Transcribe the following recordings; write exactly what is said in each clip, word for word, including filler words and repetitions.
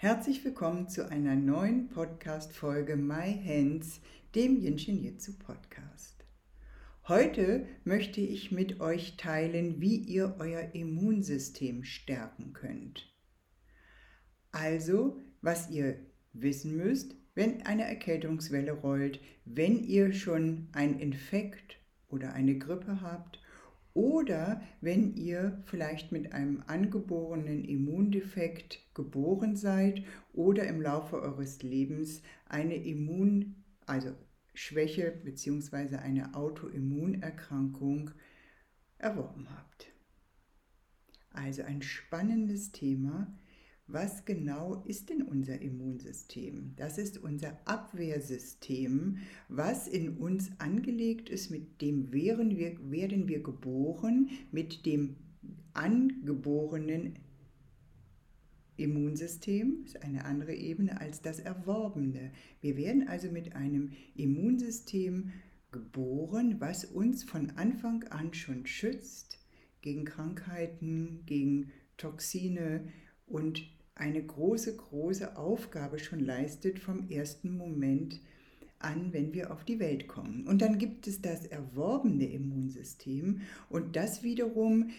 Herzlich willkommen zu einer neuen Podcast-Folge My Hands, dem Jin Shin Jyutsu Podcast. Heute möchte ich mit euch teilen, wie ihr euer Immunsystem stärken könnt. Also, was ihr wissen müsst, wenn eine Erkältungswelle rollt, wenn ihr schon einen Infekt oder eine Grippe habt oder wenn ihr vielleicht mit einem angeborenen Immundefekt geboren seid oder im Laufe eures Lebens eine Immun, also Schwäche bzw. eine Autoimmunerkrankung erworben habt. Also ein spannendes Thema. Was genau ist denn unser Immunsystem? Das ist unser Abwehrsystem, was in uns angelegt ist, mit dem wären wir, werden wir geboren, mit dem angeborenen Immunsystem ist eine andere Ebene als das Erworbene. Wir werden also mit einem Immunsystem geboren, was uns von Anfang an schon schützt gegen Krankheiten, gegen Toxine und eine große, große Aufgabe schon leistet vom ersten Moment an, wenn wir auf die Welt kommen. Und dann gibt es das erworbene Immunsystem und das wiederum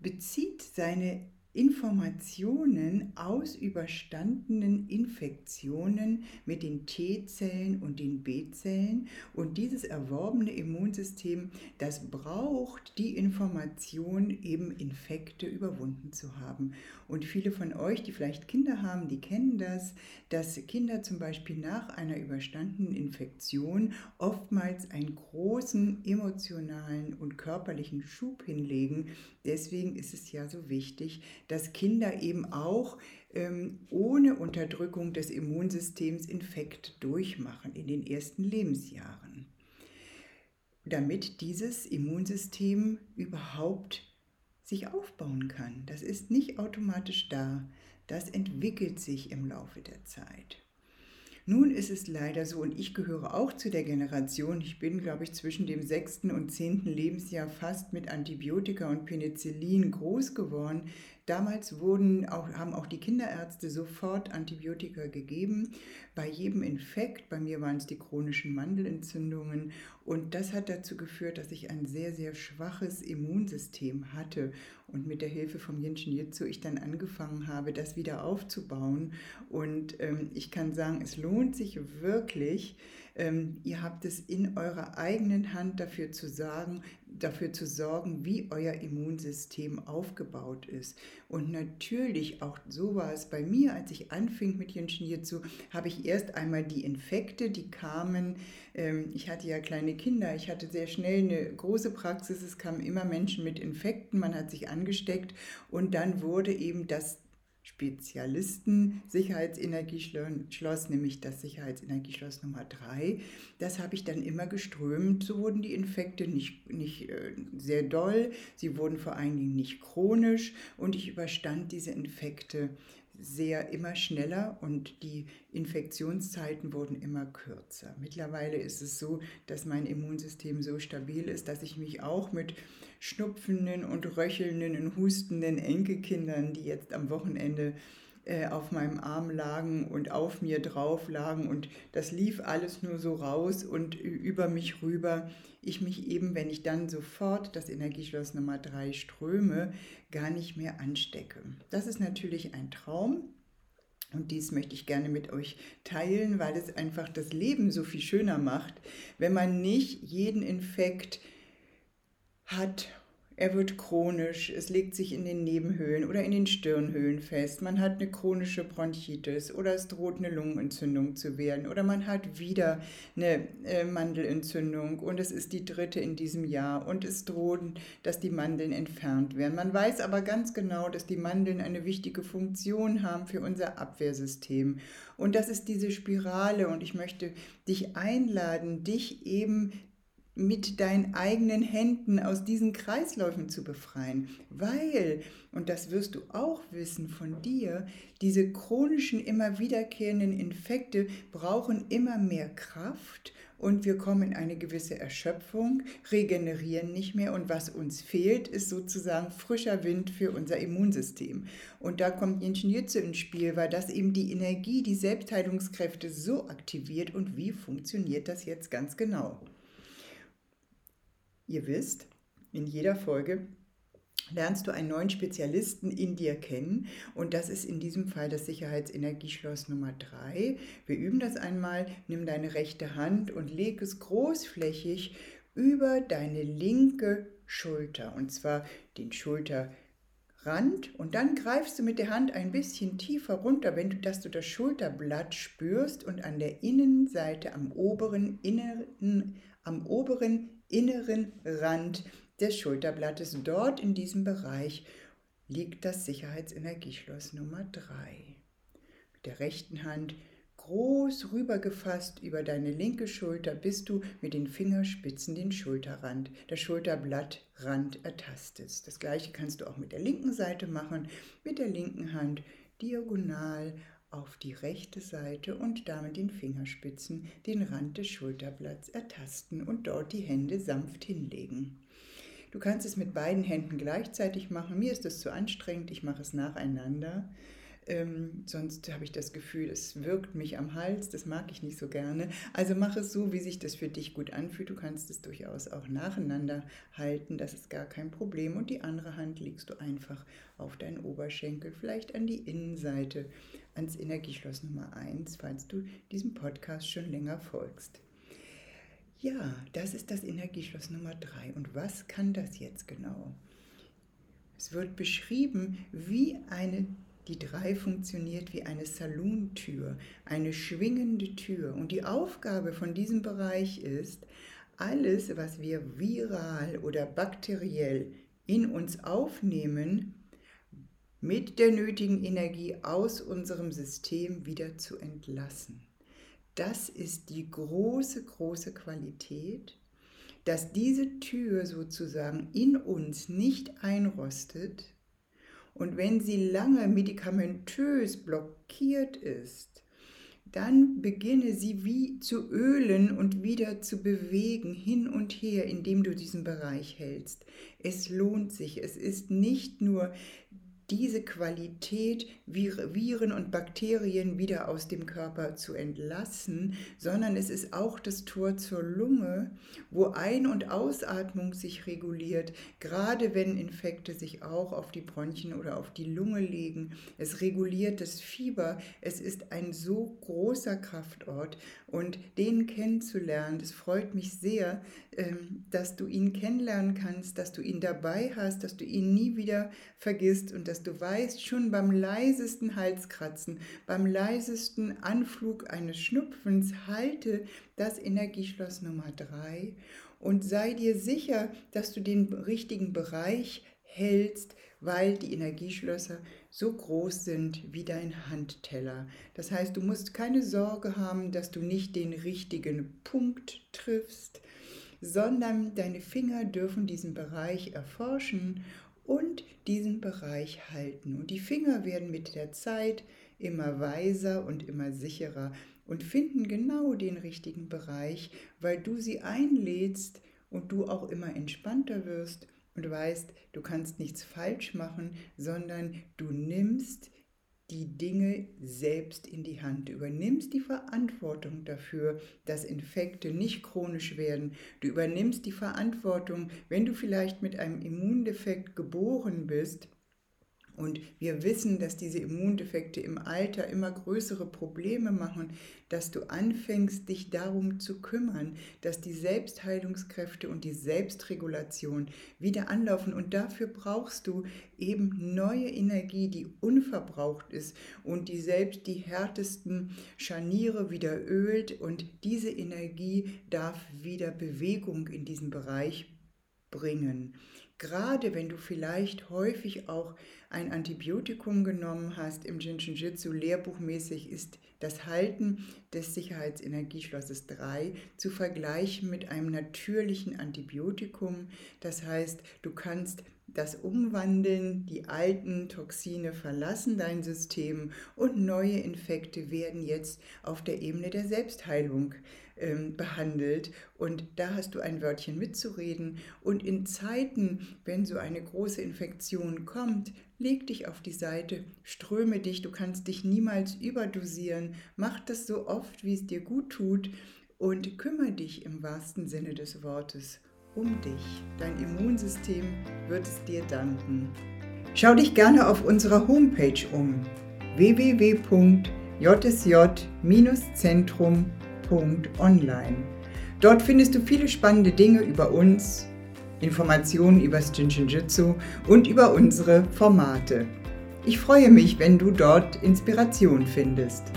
bezieht seine Informationen aus überstandenen Infektionen mit den T-Zellen und den B-Zellen und dieses erworbene Immunsystem, das braucht die Information, eben Infekte überwunden zu haben. Und viele von euch, die vielleicht Kinder haben, die kennen das, dass Kinder zum Beispiel nach einer überstandenen Infektion oftmals einen großen emotionalen und körperlichen Schub hinlegen. Deswegen ist es ja so wichtig, dass Kinder eben auch ähm, ohne Unterdrückung des Immunsystems Infekte durchmachen in den ersten Lebensjahren, damit dieses Immunsystem überhaupt sich aufbauen kann. Das ist nicht automatisch da, das entwickelt sich im Laufe der Zeit. Nun ist es leider so, und ich gehöre auch zu der Generation, ich bin, glaube ich, zwischen dem sechsten und zehnten Lebensjahr fast mit Antibiotika und Penicillin groß geworden. Damals wurden auch, haben auch die Kinderärzte sofort Antibiotika gegeben, bei jedem Infekt, bei mir waren es die chronischen Mandelentzündungen. Und das hat dazu geführt, dass ich ein sehr, sehr schwaches Immunsystem hatte. Und mit der Hilfe vom Jin Shin Jyutsu ich dann angefangen habe, das wieder aufzubauen. Und ähm, ich kann sagen, es lohnt sich wirklich. Ähm, ihr habt es in eurer eigenen Hand dafür zu sagen, dafür zu sorgen, wie euer Immunsystem aufgebaut ist. Und natürlich, auch so war es bei mir, als ich anfing mit Jin Shin Jyutsu, habe ich erst einmal die Infekte, die kamen. Ähm, ich hatte ja kleine Kinder, ich hatte sehr schnell eine große Praxis, es kamen immer Menschen mit Infekten, man hat sich angesteckt und dann wurde eben das Spezialisten Sicherheitsenergieschloss, nämlich das Sicherheitsenergieschloss Nummer drei, das habe ich dann immer geströmt. So wurden die Infekte nicht, nicht sehr doll, sie wurden vor allen Dingen nicht chronisch und ich überstand diese Infekte sehr immer schneller und die Infektionszeiten wurden immer kürzer. Mittlerweile ist es so, dass mein Immunsystem so stabil ist, dass ich mich auch mit schnupfenden und röchelnden und hustenden Enkelkindern, die jetzt am Wochenende äh, auf meinem Arm lagen und auf mir drauf lagen und das lief alles nur so raus und über mich rüber, ich mich eben, wenn ich dann sofort das Energieschloss Nummer drei ströme, gar nicht mehr anstecke. Das ist natürlich ein Traum und dies möchte ich gerne mit euch teilen, weil es einfach das Leben so viel schöner macht, wenn man nicht jeden Infekt hat, er wird chronisch, es legt sich in den Nebenhöhlen oder in den Stirnhöhlen fest, man hat eine chronische Bronchitis oder es droht eine Lungenentzündung zu werden oder man hat wieder eine äh, Mandelentzündung und es ist die dritte in diesem Jahr und es droht, dass die Mandeln entfernt werden. Man weiß aber ganz genau, dass die Mandeln eine wichtige Funktion haben für unser Abwehrsystem und das ist diese Spirale und ich möchte dich einladen, dich eben mit deinen eigenen Händen aus diesen Kreisläufen zu befreien, weil, und das wirst du auch wissen von dir, diese chronischen, immer wiederkehrenden Infekte brauchen immer mehr Kraft und wir kommen in eine gewisse Erschöpfung, regenerieren nicht mehr und was uns fehlt, ist sozusagen frischer Wind für unser Immunsystem. Und da kommt Jin Shin Jyutsu ins Spiel, weil das eben die Energie, die Selbstheilungskräfte so aktiviert und wie funktioniert das jetzt ganz genau? Ihr wisst, in jeder Folge lernst du einen neuen Spezialisten in dir kennen und das ist in diesem Fall das Sicherheitsenergieschloss Nummer drei. Wir üben das einmal, nimm deine rechte Hand und leg es großflächig über deine linke Schulter und zwar den Schulterrand und dann greifst du mit der Hand ein bisschen tiefer runter, wenn du, dass du das Schulterblatt spürst und an der Innenseite am oberen inneren, am oberen inneren Rand des Schulterblattes, dort in diesem Bereich, liegt das Sicherheitsenergieschloss Nummer drei. Mit der rechten Hand groß rübergefasst über deine linke Schulter, bis du mit den Fingerspitzen den Schulterrand, das Schulterblattrand ertastest. Das gleiche kannst du auch mit der linken Seite machen, mit der linken Hand diagonal auf die rechte Seite und damit den Fingerspitzen den Rand des Schulterblatts ertasten und dort die Hände sanft hinlegen. Du kannst es mit beiden Händen gleichzeitig machen. Mir ist das zu anstrengend, ich mache es nacheinander. Ähm, sonst habe ich das Gefühl, es wirkt mich am Hals, das mag ich nicht so gerne. Also mach es so, wie sich das für dich gut anfühlt. Du kannst es durchaus auch nacheinander halten, das ist gar kein Problem. Und die andere Hand legst du einfach auf deinen Oberschenkel, vielleicht an die Innenseite, ans Energieschloss Nummer eins, falls du diesem Podcast schon länger folgst. Ja, das ist das Energieschloss Nummer drei. Und was kann das jetzt genau? Es wird beschrieben, wie eine Die drei funktioniert wie eine Salontür, eine schwingende Tür. Und die Aufgabe von diesem Bereich ist, alles, was wir viral oder bakteriell in uns aufnehmen, mit der nötigen Energie aus unserem System wieder zu entlassen. Das ist die große, große Qualität, dass diese Tür sozusagen in uns nicht einrostet. Und wenn sie lange medikamentös blockiert ist, dann beginne sie wie zu ölen und wieder zu bewegen, hin und her, indem du diesen Bereich hältst. Es lohnt sich. Es ist nicht nur diese Qualität, Viren und Bakterien wieder aus dem Körper zu entlassen, sondern es ist auch das Tor zur Lunge, wo Ein- und Ausatmung sich reguliert, gerade wenn Infekte sich auch auf die Bronchien oder auf die Lunge legen. Es reguliert das Fieber, es ist ein so großer Kraftort und den kennenzulernen, das freut mich sehr, dass du ihn kennenlernen kannst, dass du ihn dabei hast, dass du ihn nie wieder vergisst und dass Dass du weißt, schon beim leisesten Halskratzen, beim leisesten Anflug eines Schnupfens halte das Energieschloss Nummer drei und sei dir sicher, dass du den richtigen Bereich hältst, weil die Energieschlösser so groß sind wie dein Handteller. Das heißt, du musst keine Sorge haben, dass du nicht den richtigen Punkt triffst, sondern deine Finger dürfen diesen Bereich erforschen und diesen Bereich halten. Und die Finger werden mit der Zeit immer weiser und immer sicherer und finden genau den richtigen Bereich, weil du sie einlädst und du auch immer entspannter wirst und weißt, du kannst nichts falsch machen, sondern du nimmst die Dinge selbst in die Hand. Du übernimmst die Verantwortung dafür, dass Infekte nicht chronisch werden. Du übernimmst die Verantwortung, wenn du vielleicht mit einem Immundefekt geboren bist Und wir wissen, dass diese Immundefekte im Alter immer größere Probleme machen, dass du anfängst, dich darum zu kümmern, dass die Selbstheilungskräfte und die Selbstregulation wieder anlaufen. Und dafür brauchst du eben neue Energie, die unverbraucht ist und die selbst die härtesten Scharniere wieder ölt. Und diese Energie darf wieder Bewegung in diesen Bereich bringen. Gerade wenn du vielleicht häufig auch ein Antibiotikum genommen hast, im Jin Shin Jyutsu lehrbuchmäßig ist das Halten des Sicherheitsenergieschlosses drei zu vergleichen mit einem natürlichen Antibiotikum. Das heißt, du kannst das Umwandeln, die alten Toxine verlassen dein System und neue Infekte werden jetzt auf der Ebene der Selbstheilung behandelt und da hast du ein Wörtchen mitzureden. Und in Zeiten, wenn so eine große Infektion kommt, leg dich auf die Seite, ströme dich, du kannst dich niemals überdosieren, mach das so oft, wie es dir gut tut und kümmere dich im wahrsten Sinne des Wortes um dich. Dein Immunsystem wird es dir danken. Schau dich gerne auf unserer Homepage um, w w w punkt j s j Bindestrich zentrum punkt online. Dort findest du viele spannende Dinge über uns, Informationen über das Jin Shin Jyutsu und über unsere Formate. Ich freue mich, wenn du dort Inspiration findest.